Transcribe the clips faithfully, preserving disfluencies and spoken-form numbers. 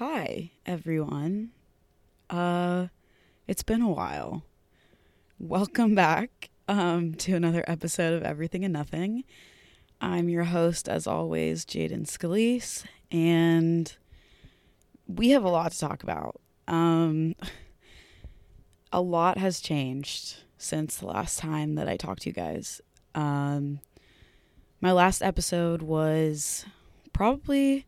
Hi, everyone. Uh, it's been a while. Welcome back um, to another episode of Everything and Nothing. I'm your host, as always, Jaden Scalise, and we have a lot to talk about. Um, a lot has changed since the last time that I talked to you guys. Um, my last episode was probably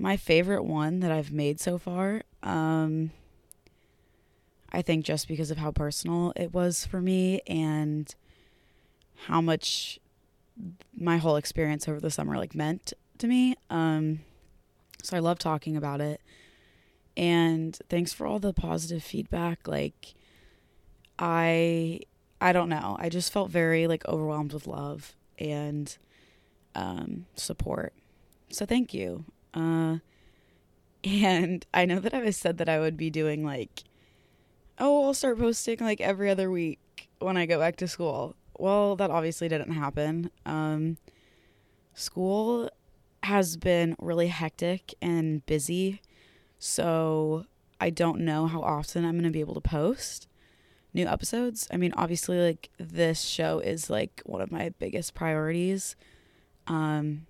my favorite one that I've made so far. Um, I think just because of how personal it was for me and how much my whole experience over the summer like meant to me. Um, so I love talking about it. And thanks for all the positive feedback. Like I, I don't know. I just felt very like overwhelmed with love and um, support. So thank you. Uh, and I know that I said that I would be doing like, oh, I'll start posting like every other week when I go back to school. Well, that obviously didn't happen. Um, school has been really hectic and busy, so I don't know how often I'm going to be able to post new episodes. I mean, obviously like this show is like one of my biggest priorities. Um,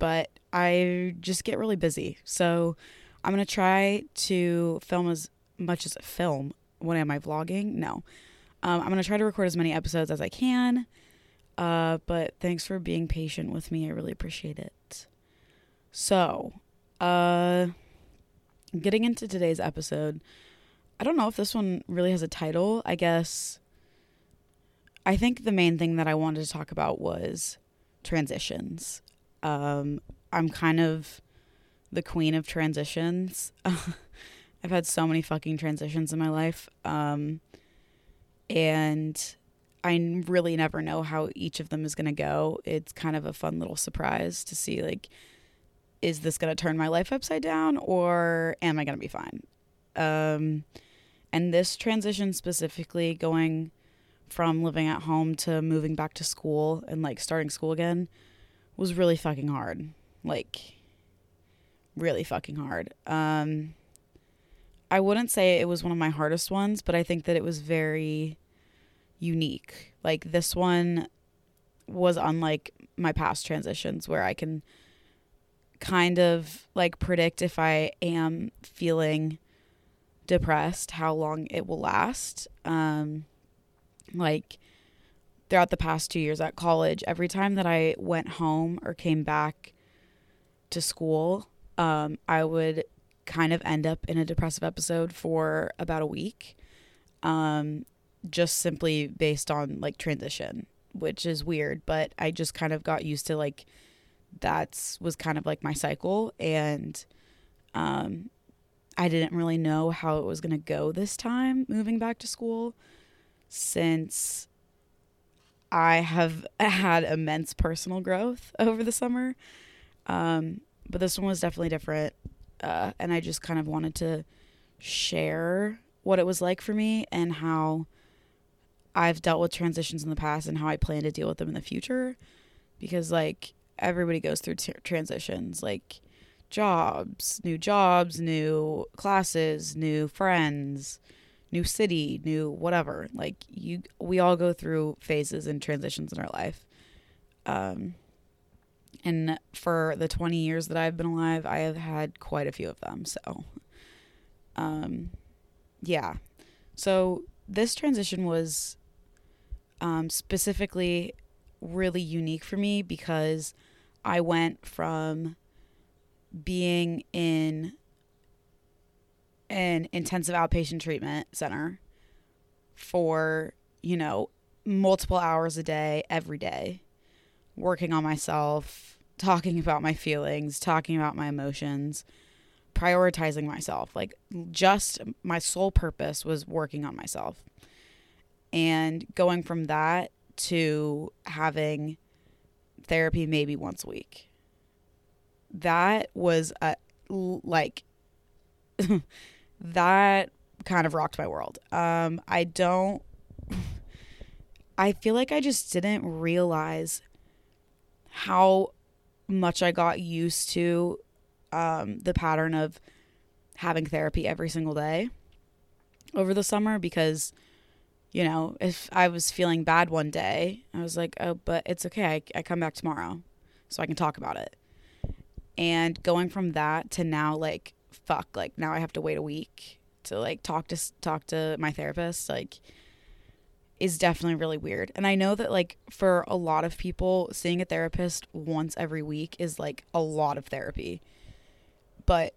but I just get really busy. So I'm going to try to film as much as film. What am I vlogging? No. Um, I'm going to try to record as many episodes as I can. Uh, but thanks for being patient with me. I really appreciate it. So, uh, getting into today's episode, I don't know if this one really has a title. I guess I think the main thing that I wanted to talk about was transitions. Um, I'm kind of the queen of transitions. I've had so many fucking transitions in my life. Um, and I really never know how each of them is going to go. It's kind of a fun little surprise to see, like, is this going to turn my life upside down or am I going to be fine? Um, and this transition specifically, going from living at home to moving back to school and like starting school again, was really fucking hard. Like, really fucking hard. Um, I wouldn't say it was one of my hardest ones, but I think that it was very unique. Like, this one was unlike my past transitions where I can kind of, like, predict if I am feeling depressed, how long it will last. Um, like... Throughout the past two years at college, every time that I went home or came back to school, um, I would kind of end up in a depressive episode for about a week, um, just simply based on like transition, which is weird, but I just kind of got used to like that's was kind of like my cycle, and um, I didn't really know how it was going to go this time moving back to school, since I have had immense personal growth over the summer, um, but this one was definitely different, uh, and I just kind of wanted to share what it was like for me and how I've dealt with transitions in the past and how I plan to deal with them in the future, because, like, everybody goes through t- transitions, like jobs, new jobs, new classes, new friends, new city, new whatever. Like, you, we all go through phases and transitions in our life. Um, and for the twenty years that I've been alive, I have had quite a few of them. So, um, yeah. So this transition was, um, specifically really unique for me because I went from being in an intensive outpatient treatment center for, you know, multiple hours a day, every day, working on myself, talking about my feelings, talking about my emotions, prioritizing myself. Like, just my sole purpose was working on myself. And going from that to having therapy maybe once a week, that was a, like, that kind of rocked my world. Um, I don't, I feel like I just didn't realize how much I got used to um, the pattern of having therapy every single day over the summer because, you know, if I was feeling bad one day, I was like, oh, but it's okay. I, I come back tomorrow so I can talk about it. And going from that to now, like, fuck, like, now I have to wait a week to, like, talk to talk to my therapist, like, is definitely really weird. And I know that, like, for a lot of people, seeing a therapist once every week is, like, a lot of therapy. But,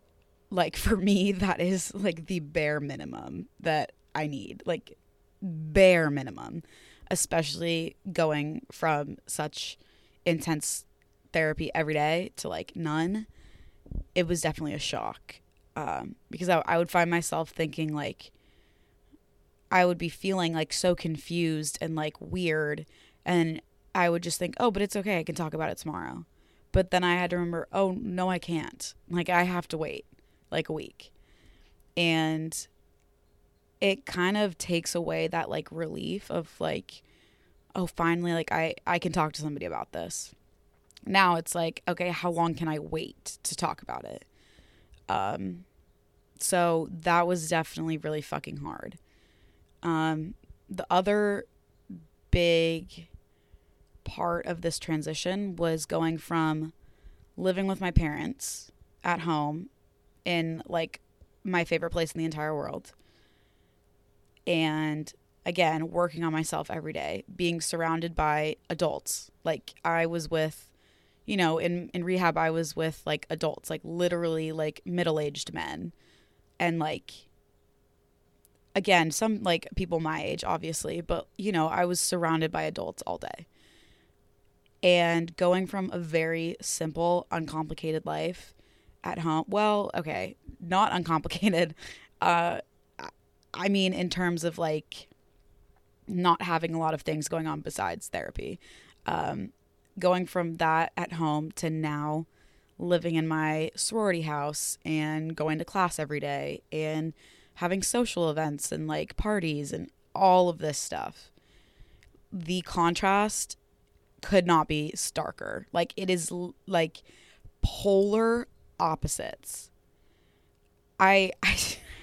like, for me, that is, like, the bare minimum that I need. Like, bare minimum. Especially going from such intense therapy every day to, like, none. It was definitely a shock. Um, because I, I would find myself thinking, like, I would be feeling, like, so confused and, like, weird, and I would just think, oh, but it's okay, I can talk about it tomorrow. But then I had to remember, oh, no, I can't. Like, I have to wait, like, a week. And it kind of takes away that, like, relief of, like, oh, finally, like, I, I can talk to somebody about this. Now it's like, okay, how long can I wait to talk about it? Um, so that was definitely really fucking hard. Um, the other big part of this transition was going from living with my parents at home in, like, my favorite place in the entire world. And again, working on myself every day, being surrounded by adults. Like, I was with, you know, in, in rehab, I was with, like, adults, like, literally, like, middle-aged men. And, like, again, some, like, people my age, obviously, but, you know, I was surrounded by adults all day. And going from a very simple, uncomplicated life at home, well, okay, not uncomplicated. Uh, I mean, in terms of, like, not having a lot of things going on besides therapy. Um, going from that at home to now living in my sorority house and going to class every day and having social events and, like, parties and all of this stuff. The contrast could not be starker. Like, it is, like, polar opposites. I, I,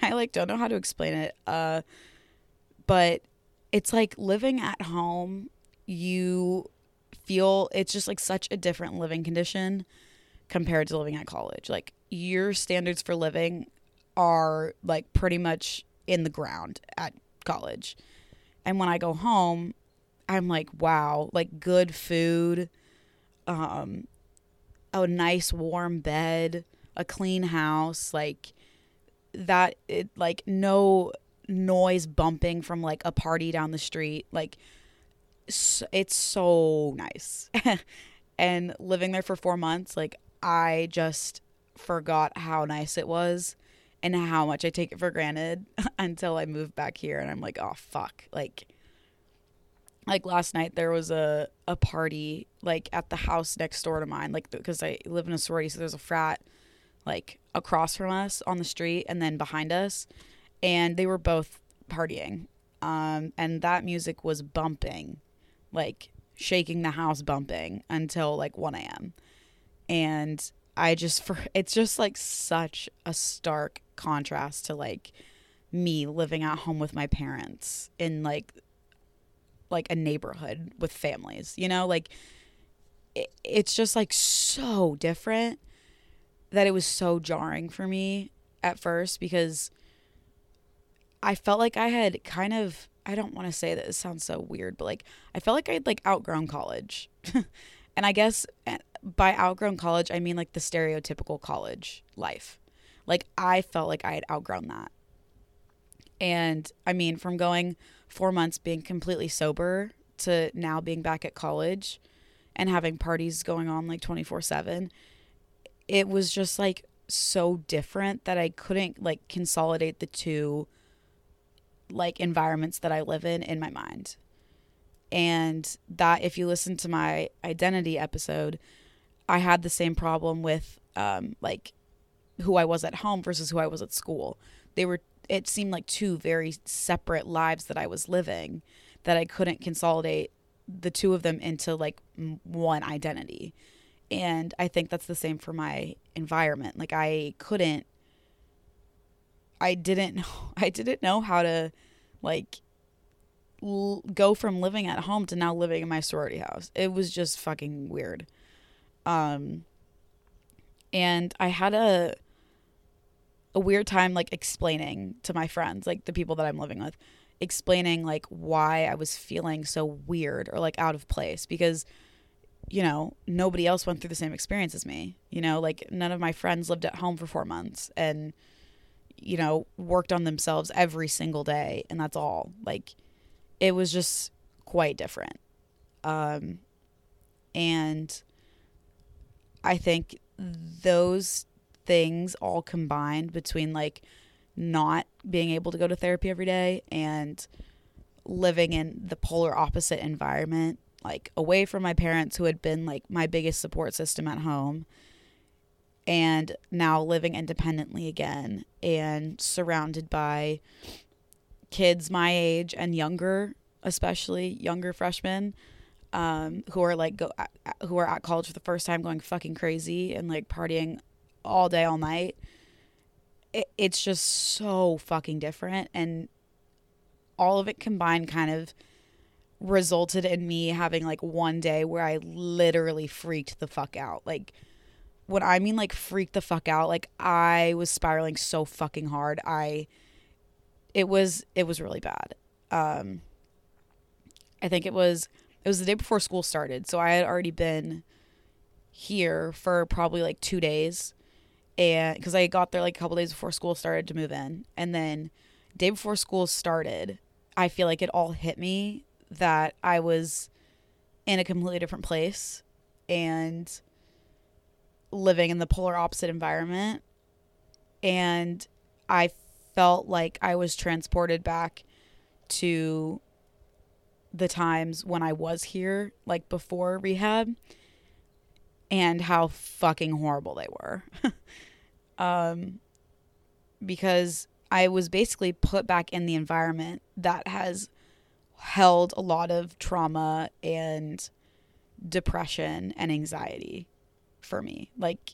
I like, don't know how to explain it, uh, but it's, like, living at home, you feel, it's just, like, such a different living condition compared to living at college. Like, your standards for living are, like, pretty much in the ground at college. And when I go home, I'm like, wow, like, good food, um, a nice warm bed, a clean house, like, that, it, like, no noise bumping from, like, a party down the street, like, so, it's so nice. And living there for four months, like, I just forgot how nice it was. And how much I take it for granted until I move back here and I'm like, oh, fuck. Like, like last night there was a, a party, like, at the house next door to mine. Like, because I live in a sorority, so there's a frat, like, across from us on the street and then behind us. And they were both partying. Um, and that music was bumping, like, shaking the house bumping until, like, one a.m. And I just, for it's just, like, such a stark contrast to, like, me living at home with my parents in, like, like a neighborhood with families, you know, like, it, it's just, like, so different that it was so jarring for me at first because I felt like I had kind of, I don't want to say that, it sounds so weird, but, like, I felt like I had, like, outgrown college. And I guess by outgrown college, I mean, like, the stereotypical college life. Like, I felt like I had outgrown that. And, I mean, from going four months being completely sober to now being back at college and having parties going on, like, twenty-four seven, it was just, like, so different that I couldn't, like, consolidate the two, like, environments that I live in in my mind. And that, if you listen to my identity episode, I had the same problem with, um, like, who I was at home versus who I was at school. They were, it seemed like two very separate lives that I was living, that I couldn't consolidate the two of them into, like, one identity. And I think that's the same for my environment. Like, I couldn't I didn't know, I didn't know how to like l- go from living at home to now living in my sorority house. It was just fucking weird. Um, and I had a, a weird time like explaining to my friends, like the people that I'm living with, explaining like why I was feeling so weird or like out of place, because, you know, nobody else went through the same experience as me. You know, like none of my friends lived at home for four months and, you know, worked on themselves every single day. And that's all. Like, it was just quite different. Um, and I think those things all combined between like not being able to go to therapy every day and living in the polar opposite environment, like away from my parents who had been like my biggest support system at home, and now living independently again and surrounded by kids my age and younger, especially younger freshmen, um, who are like go who are at college for the first time, going fucking crazy and like partying all day, all night. It, it's just so fucking different. And all of it combined kind of resulted in me having like one day where I literally freaked the fuck out. Like, when I mean like freaked the fuck out, like I was spiraling so fucking hard. I, it was, it was really bad. Um, I think it was, it was the day before school started. So I had already been here for probably like two days. And cause I got there like a couple days before school started to move in. And then day before school started, I feel like it all hit me that I was in a completely different place and living in the polar opposite environment. And I felt like I was transported back to the times when I was here, like before rehab, and how fucking horrible they were. um, because I was basically put back in the environment that has held a lot of trauma and depression and anxiety for me. Like,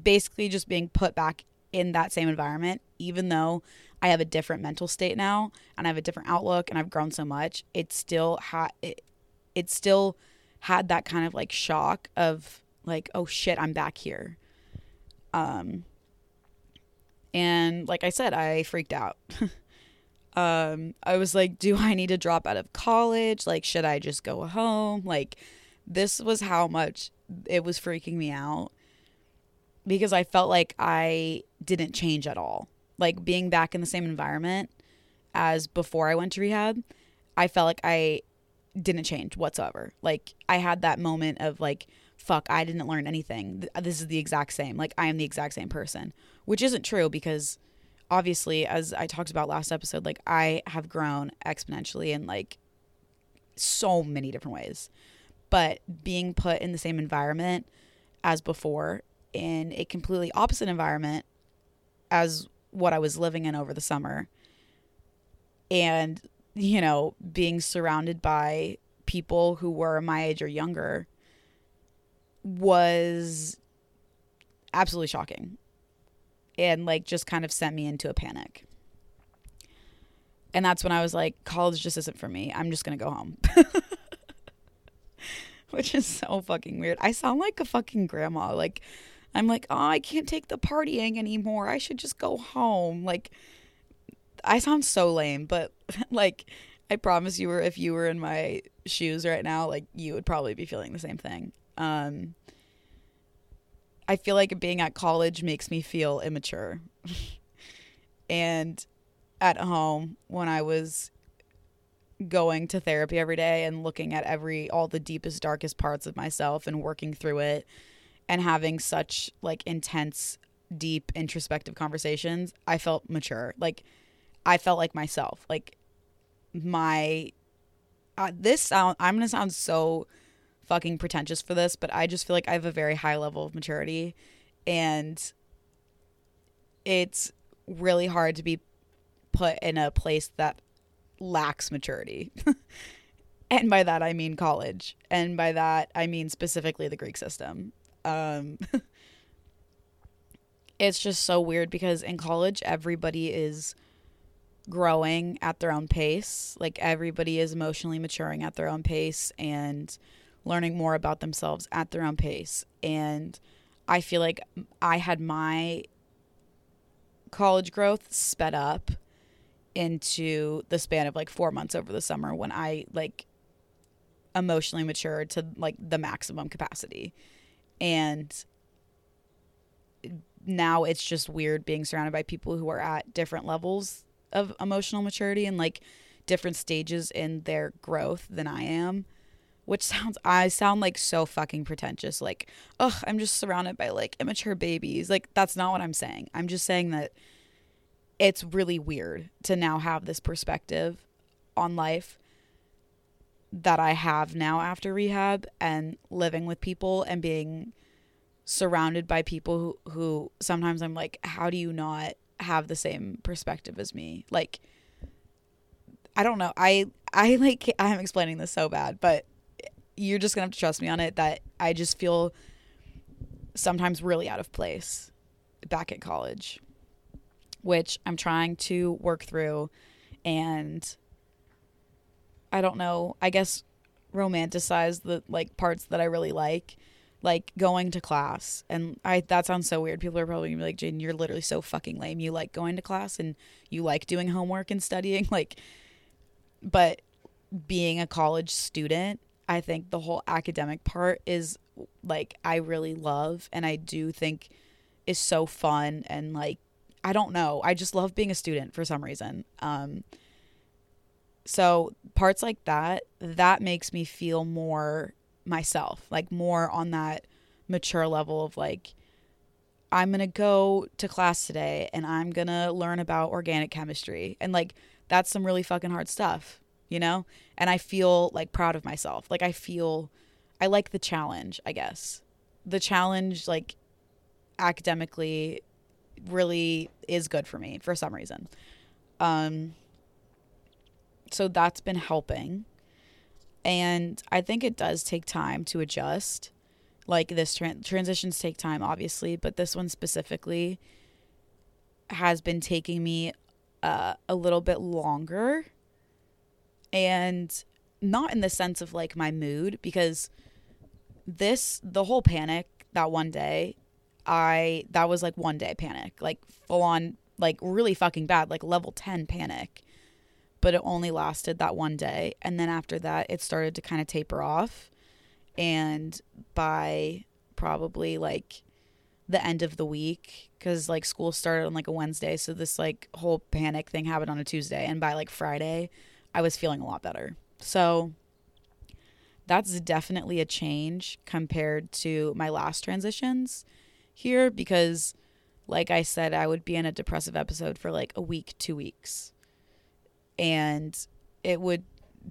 basically just being put back in that same environment, even though I have a different mental state now and I have a different outlook and I've grown so much, it still had it, it still had that kind of like shock of like, oh shit, I'm back here. Um, and like I said, I freaked out. Um, I was like, do I need to drop out of college? Like, should I just go home? Like, this was how much it was freaking me out, because I felt like I didn't change at all. Like, being back in the same environment as before I went to rehab, I felt like I didn't change whatsoever. Like, I had that moment of like, fuck, I didn't learn anything. This is the exact same. Like, I am the exact same person, which isn't true, because obviously, as I talked about last episode, like, I have grown exponentially in like so many different ways. But being put in the same environment as before, in a completely opposite environment as what I was living in over the summer, and, you know, being surrounded by people who were my age or younger, was absolutely shocking. And like just kind of sent me into a panic. And that's when I was like, college just isn't for me. I'm just going to go home. Which is so fucking weird. I sound like a fucking grandma. Like, I'm like, oh, I can't take the partying anymore. I should just go home. Like, I sound so lame, but like, I promise you, were, if you were in my shoes right now, like, you would probably be feeling the same thing. Um, I feel like being at college makes me feel immature. And at home, when I was going to therapy every day and looking at every all the deepest, darkest parts of myself and working through it and having such like intense, deep, introspective conversations, I felt mature. Like, I felt like myself. Like, my uh, this sound I'm gonna sound so fucking pretentious for this, but I just feel like I have a very high level of maturity, and it's really hard to be put in a place that lacks maturity. And by that I mean college, and by that I mean specifically the Greek system. Um it's just so weird because in college, everybody is growing at their own pace. Like, everybody is emotionally maturing at their own pace and learning more about themselves at their own pace. And I feel like I had my college growth sped up into the span of like four months over the summer when I like emotionally matured to like the maximum capacity. And now it's just weird being surrounded by people who are at different levels of emotional maturity and like different stages in their growth than I am, which sounds, I sound like so fucking pretentious. Like, ugh, I'm just surrounded by like immature babies. Like, that's not what I'm saying. I'm just saying that it's really weird to now have this perspective on life that I have now after rehab and living with people and being surrounded by people who, who sometimes I'm like, how do you not have the same perspective as me? Like, I don't know. I, I like, I'm explaining this so bad, but you're just gonna have to trust me on it that I just feel sometimes really out of place back at college, which I'm trying to work through. And I don't know, I guess romanticize the like parts that I really like, like going to class. And I, that sounds so weird. People are probably gonna be like, Jaden, you're literally so fucking lame. You like going to class and you like doing homework and studying. Like, but being a college student, I think the whole academic part is like, I really love, and I do think is so fun. And like, I don't know, I just love being a student for some reason. Um, so parts like that, that makes me feel more myself, like more on that mature level of like, I'm going to go to class today and I'm going to learn about organic chemistry. And like, that's some really fucking hard stuff, you know? And I feel like proud of myself. Like I feel, I like the challenge, I guess. The challenge, like academically, really is good for me for some reason. Um, so that's been helping. And I think it does take time to adjust. Like this tra- transitions take time, obviously, but this one specifically has been taking me uh, a little bit longer. And not in the sense of like my mood, because this, the whole panic that one day, I, that was like one day panic, like full on, like really fucking bad, like level ten panic, but it only lasted that one day. And then after that, it started to kind of taper off. And by probably like the end of the week, cause like school started on like a Wednesday. So this like whole panic thing happened on a Tuesday. And by like Friday, I was feeling a lot better. So that's definitely a change compared to my last transitions here, because like I said, I would be in a depressive episode for like a week, two weeks. And it would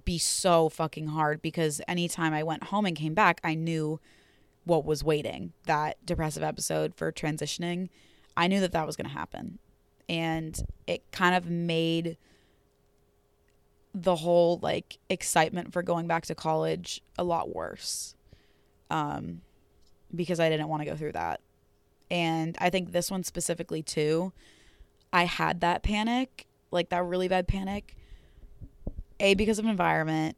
be so fucking hard because anytime I went home and came back, I knew what was waiting. That depressive episode for transitioning, I knew that that was going to happen. And it kind of made the whole like excitement for going back to college a lot worse, um, because I didn't want to go through that. And I think this one specifically too, I had that panic, like that really bad panic, A, because of environment,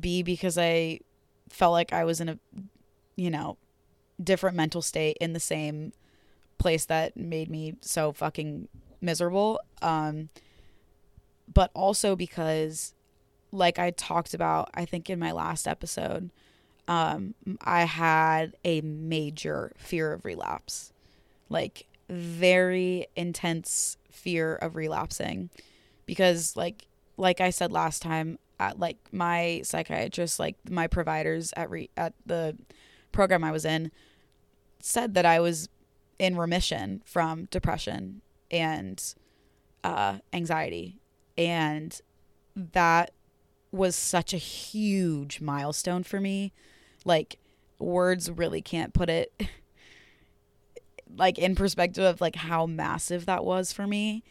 B, because I felt like I was in a, you know, different mental state in the same place that made me so fucking miserable. Um, but also because like I talked about, I think in my last episode, Um, I had a major fear of relapse, like very intense fear of relapsing, because like, like I said last time, at, like my psychiatrist, like my providers at re- at the program I was in said that I was in remission from depression and, uh, anxiety. And that was such a huge milestone for me. Like words really can't put it like in perspective of like how massive that was for me.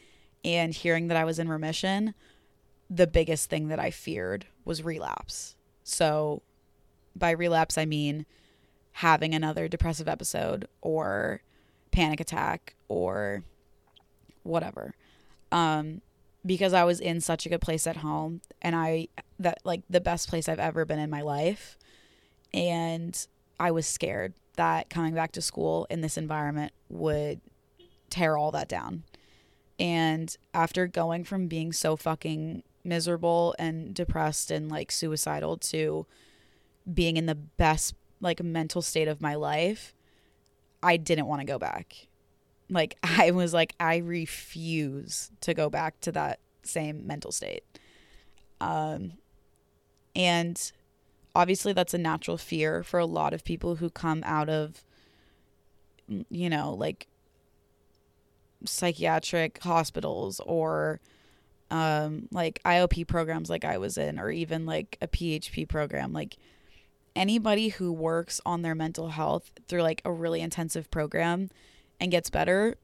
And hearing that I was in remission, the biggest thing that I feared was relapse. So by relapse, I mean having another depressive episode or panic attack or whatever. Um, because I was in such a good place at home, and I, that like the best place I've ever been in my life. And I was scared that coming back to school in this environment would tear all that down. And after going from being so fucking miserable and depressed and like suicidal to being in the best like mental state of my life, I didn't want to go back. Like I was like, I refuse to go back to that same mental state. Um, and obviously that's a natural fear for a lot of people who come out of, you know, like psychiatric hospitals or um, like I O P programs like I was in, or even like a P H P program. Like anybody who works on their mental health through like a really intensive program and gets better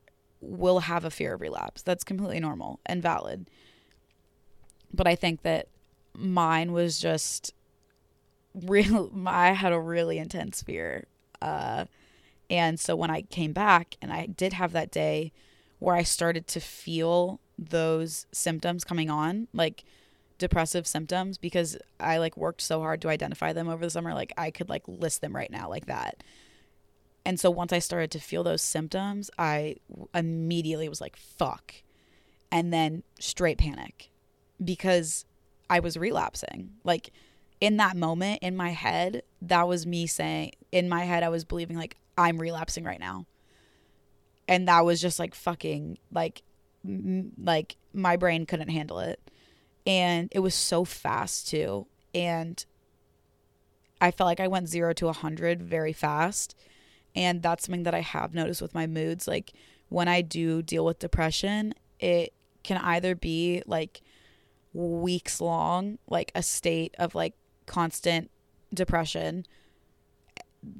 will have a fear of relapse. That's completely normal and valid. But I think that mine was just real. I had a really intense fear. Uh, and so when I came back and I did have that day where I started to feel those symptoms coming on, like depressive symptoms, because I like worked so hard to identify them over the summer. Like I could like list them right now like that. And so once I started to feel those symptoms, I immediately was like, fuck. And then straight panic, because I was relapsing. Like in that moment in my head, that was me saying, in my head, I was believing like I'm relapsing right now. And that was just like fucking like, m- like my brain couldn't handle it. And it was so fast too. And I felt like I went zero to a hundred very fast. And that's something that I have noticed with my moods. Like when I do deal with depression, it can either be like weeks long, like a state of like constant depression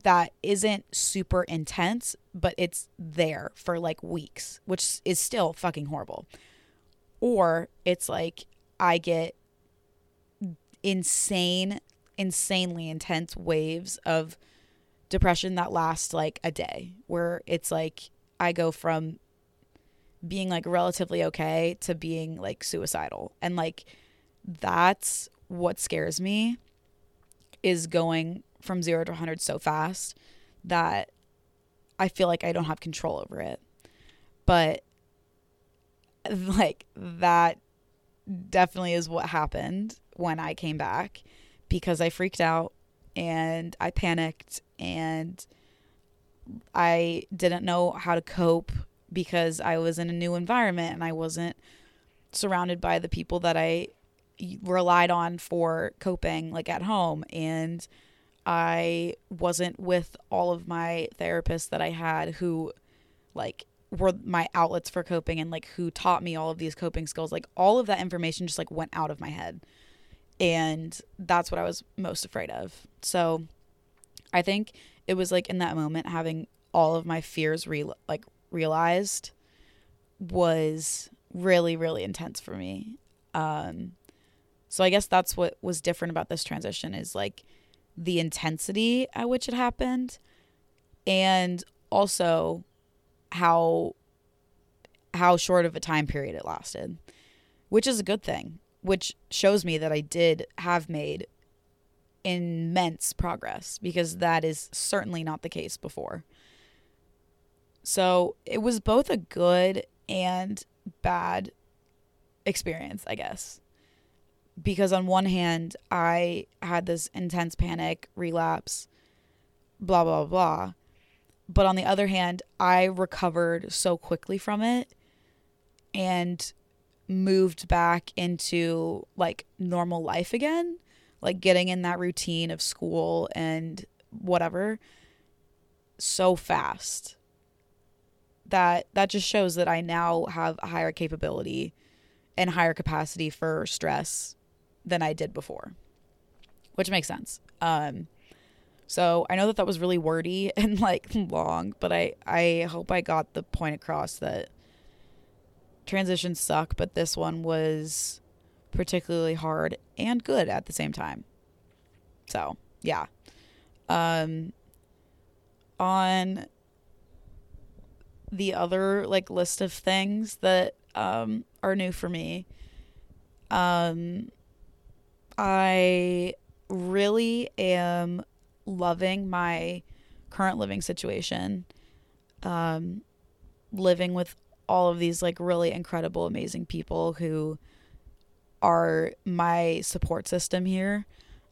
that isn't super intense, but it's there for like weeks, which is still fucking horrible. Or it's like I get insane, insanely intense waves of depression that lasts like a day, where it's like I go from being like relatively okay to being like suicidal. And like that's what scares me, is going from zero to one hundred so fast that I feel like I don't have control over it. But like that definitely is what happened when I came back, because I freaked out and I panicked and I didn't know how to cope, because I was in a new environment and I wasn't surrounded by the people that I relied on for coping, like at home. And I wasn't with all of my therapists that I had, who like were my outlets for coping, and like who taught me all of these coping skills. Like all of that information just like went out of my head, and that's what I was most afraid of. So I think it was like in that moment having all of my fears re- like realized was really, really intense for me. Um, so I guess that's what was different about this transition, is like the intensity at which it happened, and also how how short of a time period it lasted, which is a good thing, which shows me that I did have made immense progress, because that is certainly not the case before. So it was both a good and bad experience, I guess. Because on one hand, I had this intense panic, relapse, blah, blah, blah. But on the other hand, I recovered so quickly from it and moved back into like normal life again, like getting in that routine of school and whatever so fast. That that just shows that I now have a higher capability and higher capacity for stress than I did before, which makes sense. Um, so I know that that was really wordy and like long, but I, I hope I got the point across that transitions suck, but this one was particularly hard and good at the same time. So yeah. Um, on the other like list of things that um, are new for me. Um, I really am loving my current living situation. Um, living with all of these like really incredible, amazing people who are my support system here.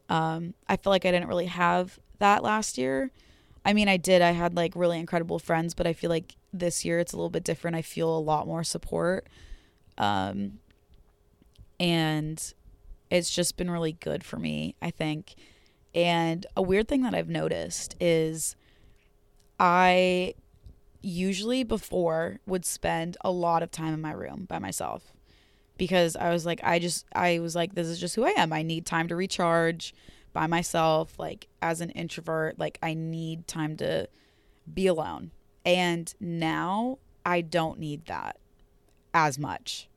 Um, I feel like I didn't really have that last year. I mean, I did. I had like really incredible friends, but I feel like this year it's a little bit different. I feel a lot more support. Um, and it's just been really good for me, I think. And a weird thing that I've noticed is I usually before would spend a lot of time in my room by myself because I was like, I just, I was like, this is just who I am. I need time to recharge by myself. Like as an introvert, like I need time to be alone. And now I don't need that as much.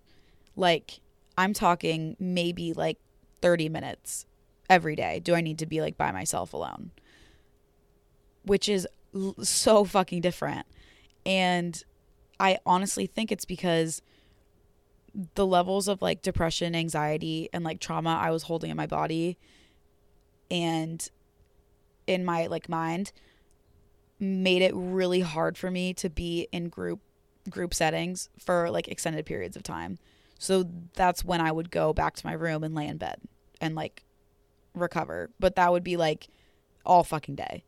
Like I'm talking maybe like thirty minutes every day. Do I need to be like by myself alone? Which is so fucking different. And I honestly think it's because the levels of like depression, anxiety, and like trauma I was holding in my body and in my like mind made it really hard for me to be in group group settings for like extended periods of time. So that's when I would go back to my room and lay in bed and like recover. But that would be like all fucking day.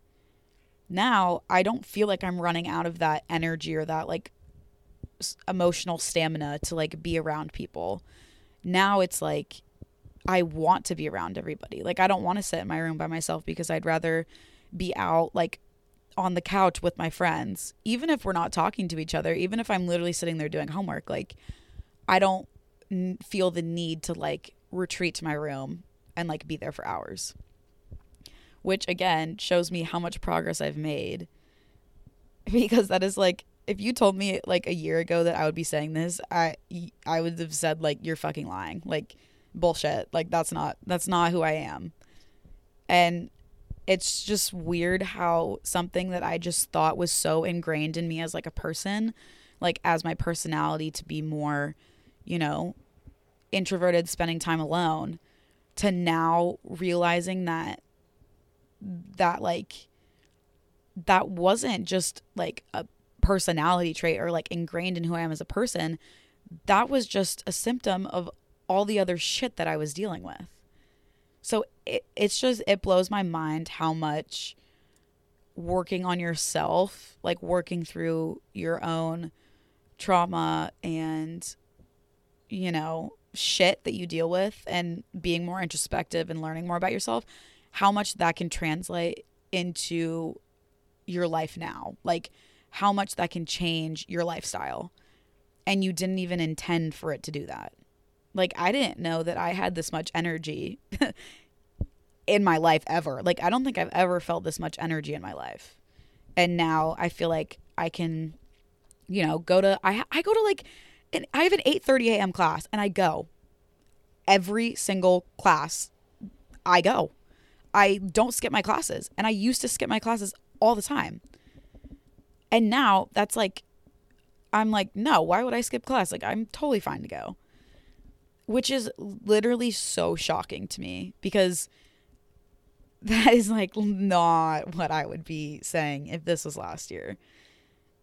Now I don't feel like I'm running out of that energy or that like s- emotional stamina to like be around people. Now it's like I want to be around everybody. Like I don't want to sit in my room by myself because I'd rather be out like on the couch with my friends, even if we're not talking to each other, even if I'm literally sitting there doing homework. Like I don't n- feel the need to like retreat to my room and like be there for hours. Which, again, shows me how much progress I've made. Because that is, like, if you told me, like, a year ago that I would be saying this, I, I would have said, like, you're fucking lying. Like, bullshit. Like, that's not, that's not who I am. And it's just weird how something that I just thought was so ingrained in me as, like, a person, like, as my personality to be more, you know, introverted, spending time alone, to now realizing that that like that wasn't just like a personality trait or like ingrained in who I am as a person. That was just a symptom of all the other shit that I was dealing with. So it, it's just it blows my mind how much working on yourself, like working through your own trauma and, you know, shit that you deal with and being more introspective and learning more about yourself, how much that can translate into your life now, like how much that can change your lifestyle. And you didn't even intend for it to do that. Like, I didn't know that I had this much energy in my life ever. Like, I don't think I've ever felt this much energy in my life. And now I feel like I can, you know, go to, I I go to like, an, I have an eight thirty a.m. class and I go every single class. I go. I don't skip my classes, and I used to skip my classes all the time. And now that's like, I'm like, no, why would I skip class? Like, I'm totally fine to go, which is literally so shocking to me because that is like not what I would be saying if this was last year.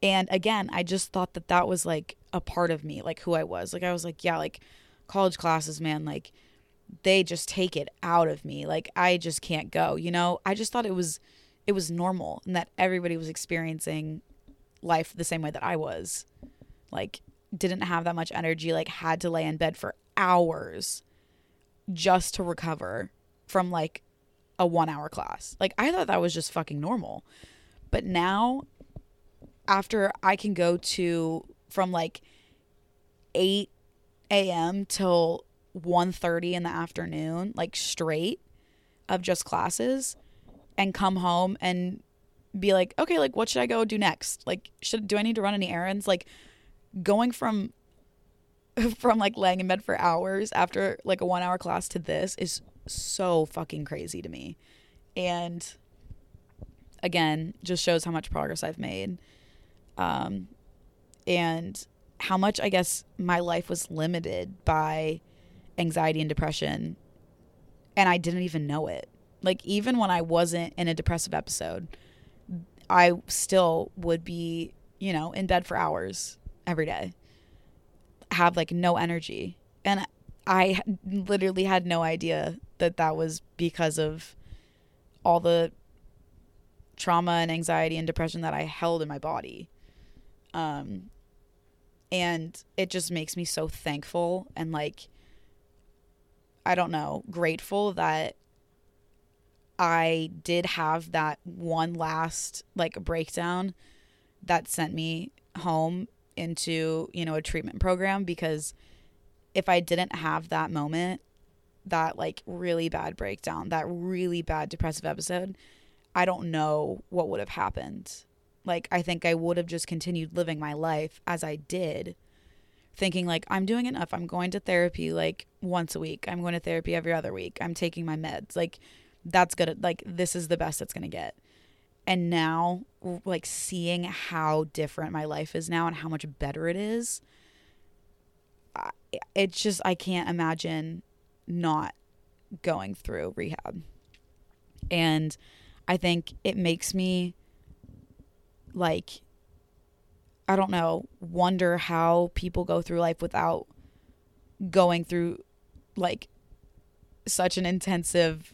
And again, I just thought that that was like a part of me, like who I was. Like, I was like, yeah, like college classes, man, like they just take it out of me. Like, I just can't go, you know? I just thought it was it was normal and that everybody was experiencing life the same way that I was. Like, didn't have that much energy, like had to lay in bed for hours just to recover from like a one-hour class. Like, I thought that was just fucking normal. But now, after I can go to from like eight a.m. till one thirty in the afternoon, like straight of just classes, and come home and be like, okay, like what should I go do next? Like, should do I need to run any errands? Like, going from from like laying in bed for hours after like a one hour class to this is so fucking crazy to me. And again, just shows how much progress I've made. Um and how much, I guess, my life was limited by anxiety and depression, and I didn't even know it. Like, even when I wasn't in a depressive episode, I still would be, you know, in bed for hours every day, have like no energy. And I literally had no idea that that was because of all the trauma and anxiety and depression that I held in my body. Um, and it just makes me so thankful and, like, I don't know, grateful that I did have that one last, like, breakdown that sent me home into, you know, a treatment program, because if I didn't have that moment, that, like, really bad breakdown, that really bad depressive episode, I don't know what would have happened. Like, I think I would have just continued living my life as I did, thinking, like, I'm doing enough. I'm going to therapy, like, once a week. I'm going to therapy every other week. I'm taking my meds. Like, that's good. Like, this is the best it's going to get. And now, like, seeing how different my life is now and how much better it is, it's just, I can't imagine not going through rehab. And I think it makes me, like, I don't know, wonder how people go through life without going through, like, such an intensive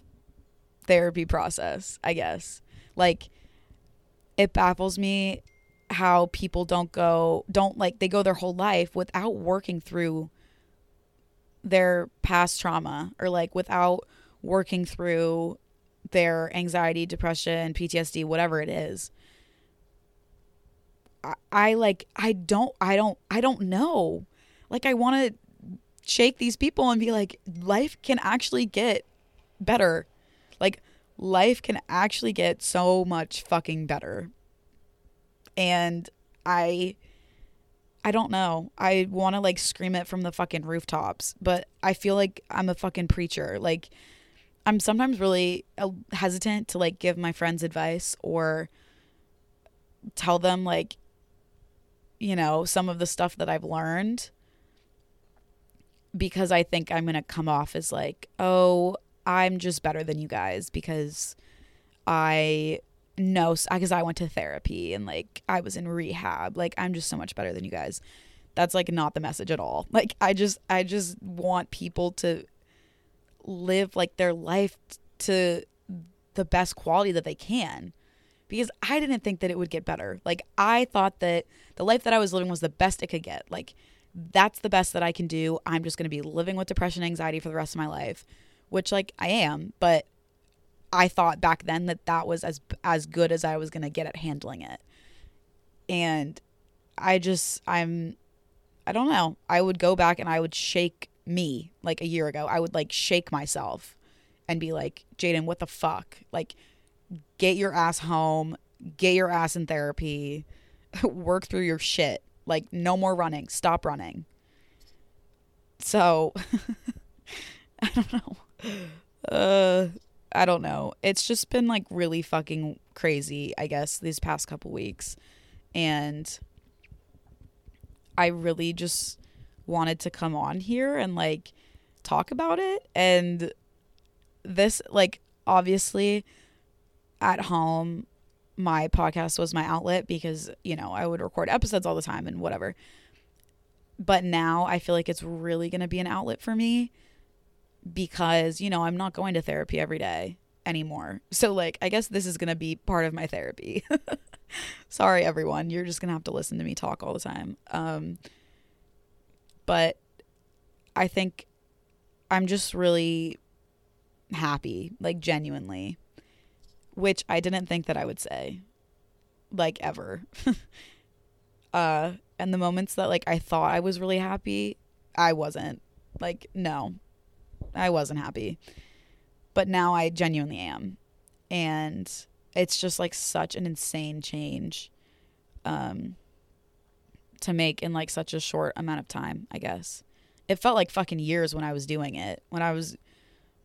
therapy process, I guess. Like, it baffles me how people don't go, don't like, they go their whole life without working through their past trauma, or, like, without working through their anxiety, depression, P T S D, whatever it is. I, I like, I don't, I don't, I don't know. Like, I want to shake these people and be like, life can actually get better. Like, life can actually get so much fucking better. And I, I don't know. I want to, like, scream it from the fucking rooftops, but I feel like I'm a fucking preacher. Like, I'm sometimes really hesitant to, like, give my friends advice or tell them, like, you know, some of the stuff that I've learned, because I think I'm going to come off as, like, oh, I'm just better than you guys because I know, because I went to therapy and, like, I was in rehab. Like, I'm just so much better than you guys. That's, like, not the message at all. Like, I just, I just want people to live, like, their life to the best quality that they can, because I didn't think that it would get better. Like, I thought that the life that I was living was the best it could get. Like, that's the best that I can do. I'm just going to be living with depression and anxiety for the rest of my life. Which, like, I am, but I thought back then that that was as as good as I was going to get at handling it. And I just, I'm, I don't know. I would go back and I would shake me, like, a year ago. I would, like, shake myself and be like, Jaden, what the fuck? Like, get your ass home, get your ass in therapy, work through your shit. Like, no more running, stop running. So, I don't know. Uh, I don't know. It's just been, like, really fucking crazy, I guess, these past couple weeks. And I really just wanted to come on here and, like, talk about it. And this, like, obviously at home, my podcast was my outlet because, you know, I would record episodes all the time and whatever. But now I feel like it's really going to be an outlet for me, because, you know, I'm not going to therapy every day anymore. So, like, I guess this is going to be part of my therapy. Sorry, everyone. You're just going to have to listen to me talk all the time. Um, but I think I'm just really happy, like, genuinely, which I didn't think that I would say, like, ever. uh, and the moments that, like, I thought I was really happy, I wasn't. Like, no. I wasn't happy, but now I genuinely am. And it's just, like, such an insane change um, to make in, like, such a short amount of time, I guess. It felt like fucking years when I was doing it, when I was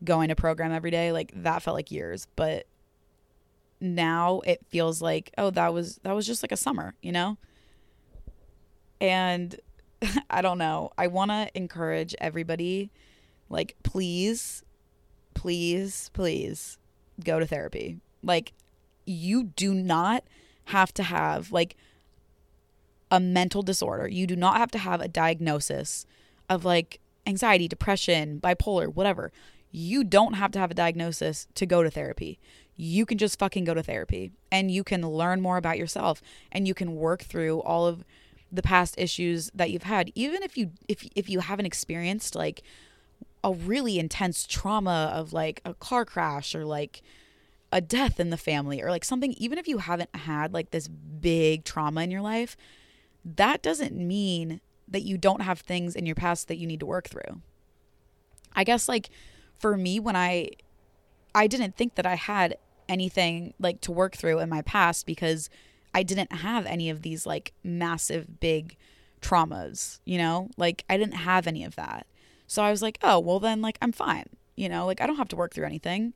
going to program every day, like, that felt like years. But now it feels like, oh, that was, that was just like a summer, you know? And I don't know. I want to encourage everybody, like, please, please, please go to therapy. Like, you do not have to have, like, a mental disorder. You do not have to have a diagnosis of, like, anxiety, depression, bipolar, whatever. You don't have to have a diagnosis to go to therapy. You can just fucking go to therapy, and you can learn more about yourself, and you can work through all of the past issues that you've had. Even if you if if you haven't experienced, like, a really intense trauma of, like, a car crash or, like, a death in the family or, like, something, even if you haven't had, like, this big trauma in your life, that doesn't mean that you don't have things in your past that you need to work through. I guess, like, for me, when I I didn't think that I had anything, like, to work through in my past, because I didn't have any of these, like, massive big traumas, you know? Like, I didn't have any of that. So I was like, oh, well then, like, I'm fine, you know? Like, I don't have to work through anything.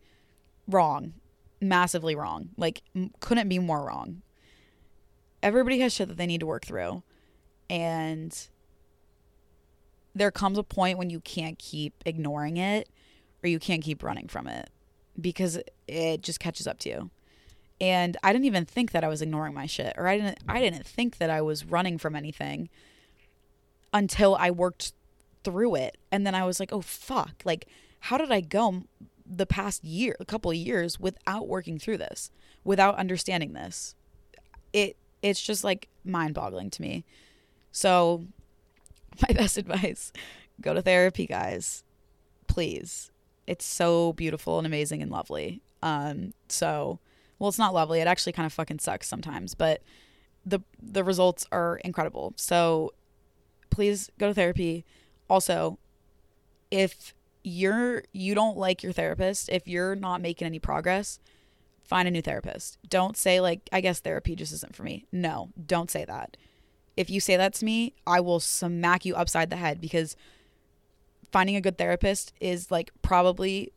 Wrong. Massively wrong. Like, m- couldn't be more wrong. Everybody has shit that they need to work through. And there comes a point when you can't keep ignoring it, or you can't keep running from it, because it just catches up to you. And I didn't even think that I was ignoring my shit, or I didn't I didn't think that I was running from anything until I worked through it. And then I was like, oh, fuck. Like, how did I go the past year, a couple of years, without working through this, without understanding this? It It's just, like, mind-boggling to me. So my best advice, go to therapy, guys. Please. It's so beautiful and amazing and lovely. Um, so... Well, it's not lovely. It actually kind of fucking sucks sometimes, but the the results are incredible. So please go to therapy. Also, if you're you don't like your therapist, if you're not making any progress, find a new therapist. Don't say, like, I guess therapy just isn't for me. No, don't say that. If you say that to me, I will smack you upside the head, because finding a good therapist is, like, probably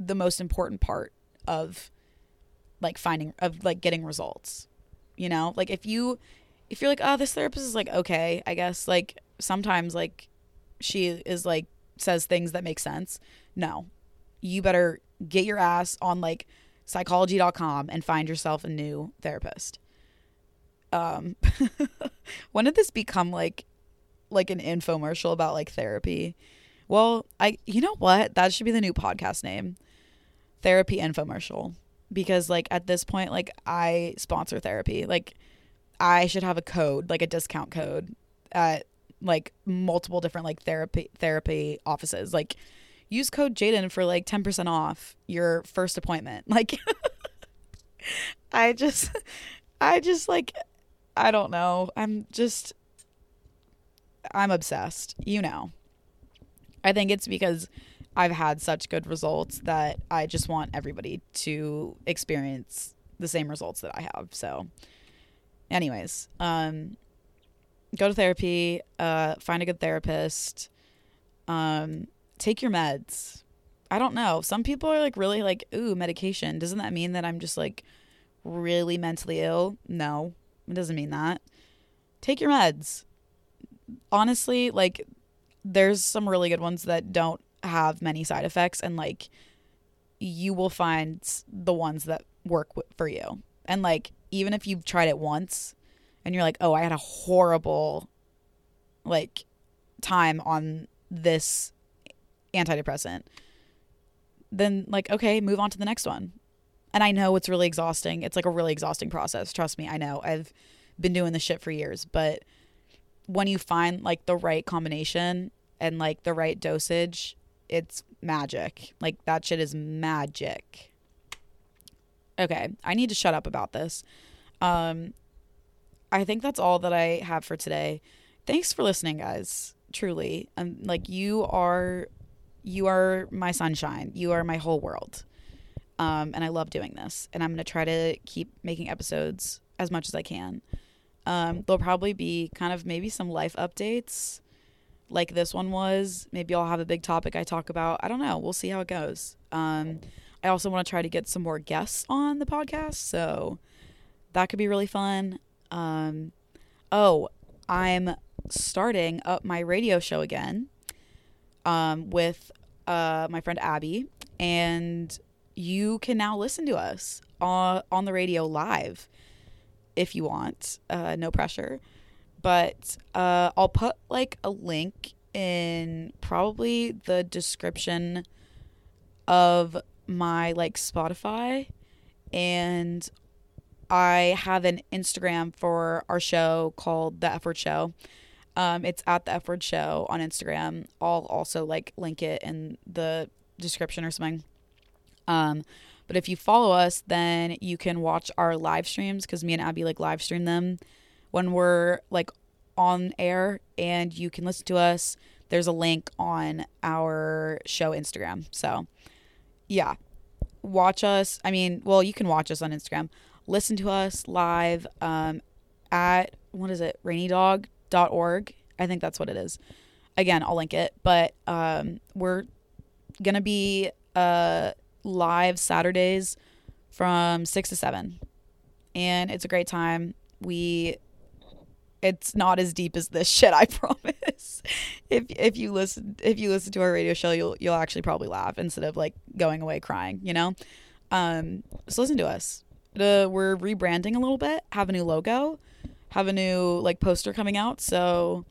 the most important part of like finding of like getting results, you know? Like, if you if you're like, oh, this therapist is, like, okay, I guess, like, sometimes, like, she is, like, says things that make sense. No, you better get your ass on, like, psychology dot com and find yourself a new therapist. Um when did this become like like an infomercial about, like, therapy? Well, I you know what, that should be the new podcast name, Therapy Infomercial. Because, like, at this point, like, I sponsor therapy. Like, I should have a code, like a discount code at, like, multiple different, like, therapy therapy offices. Like, use code Jaden for, like, ten percent off your first appointment. Like, I just, I just, like, I don't know. I'm just, I'm obsessed, you know. I think it's because I've had such good results that I just want everybody to experience the same results that I have. So anyways, um, go to therapy, uh, find a good therapist, um, take your meds. I don't know. Some people are, like, really like, ooh, medication. Doesn't that mean that I'm just, like, really mentally ill? No, it doesn't mean that. Take your meds. Honestly, like, there's some really good ones that don't have many side effects, and, like, you will find the ones that work w- for you. And, like, even if you've tried it once and you're like, oh, I had a horrible, like, time on this antidepressant, then, like, okay, move on to the next one. And I know it's really exhausting. It's, like, a really exhausting process. Trust me. I know I've been doing this shit for years, but when you find, like, the right combination and, like, the right dosage, it's magic. Like, that shit is magic. Okay, I need to shut up about this. Um, I think that's all that I have for today. Thanks for listening, guys. Truly, um, like, you are, you are my sunshine. You are my whole world. Um, and I love doing this. And I'm gonna try to keep making episodes as much as I can. Um, there'll probably be kind of maybe some life updates, like this one was. Maybe I'll have a big topic I talk about. I don't know. We'll see how it goes. Um, I also want to try to get some more guests on the podcast, so that could be really fun. Um, oh, I'm starting up my radio show again um, with uh, my friend Abby. And you can now listen to us on, on the radio live if you want. Uh, no pressure. But uh, I'll put like a link in probably the description of my like Spotify, and I have an Instagram for our show called The F Word Show. Um, it's at The F Word Show on Instagram. I'll also like link it in the description or something. Um, but if you follow us, then you can watch our live streams, because me and Abby like live stream them when we're like on air, and you can listen to us. There's a link on our show Instagram. So yeah, watch us. I mean, well, you can watch us on Instagram, listen to us live, um, at, what is it? Rainy dog dot org. I think that's what it is. Again, I'll link it, but, um, we're going to be, uh, live Saturdays from six to seven, and it's a great time. We, It's not as deep as this shit, I promise. If if you listen if you listen to our radio show, you'll you'll actually probably laugh instead of like going away crying, you know? Um, so listen to us. The, we're rebranding a little bit, have a new logo, have a new like poster coming out. So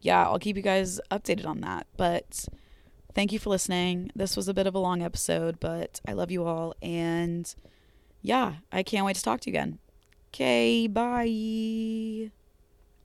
yeah, I'll keep you guys updated on that. But thank you for listening. This was a bit of a long episode, but I love you all, and yeah, I can't wait to talk to you again. Okay, bye.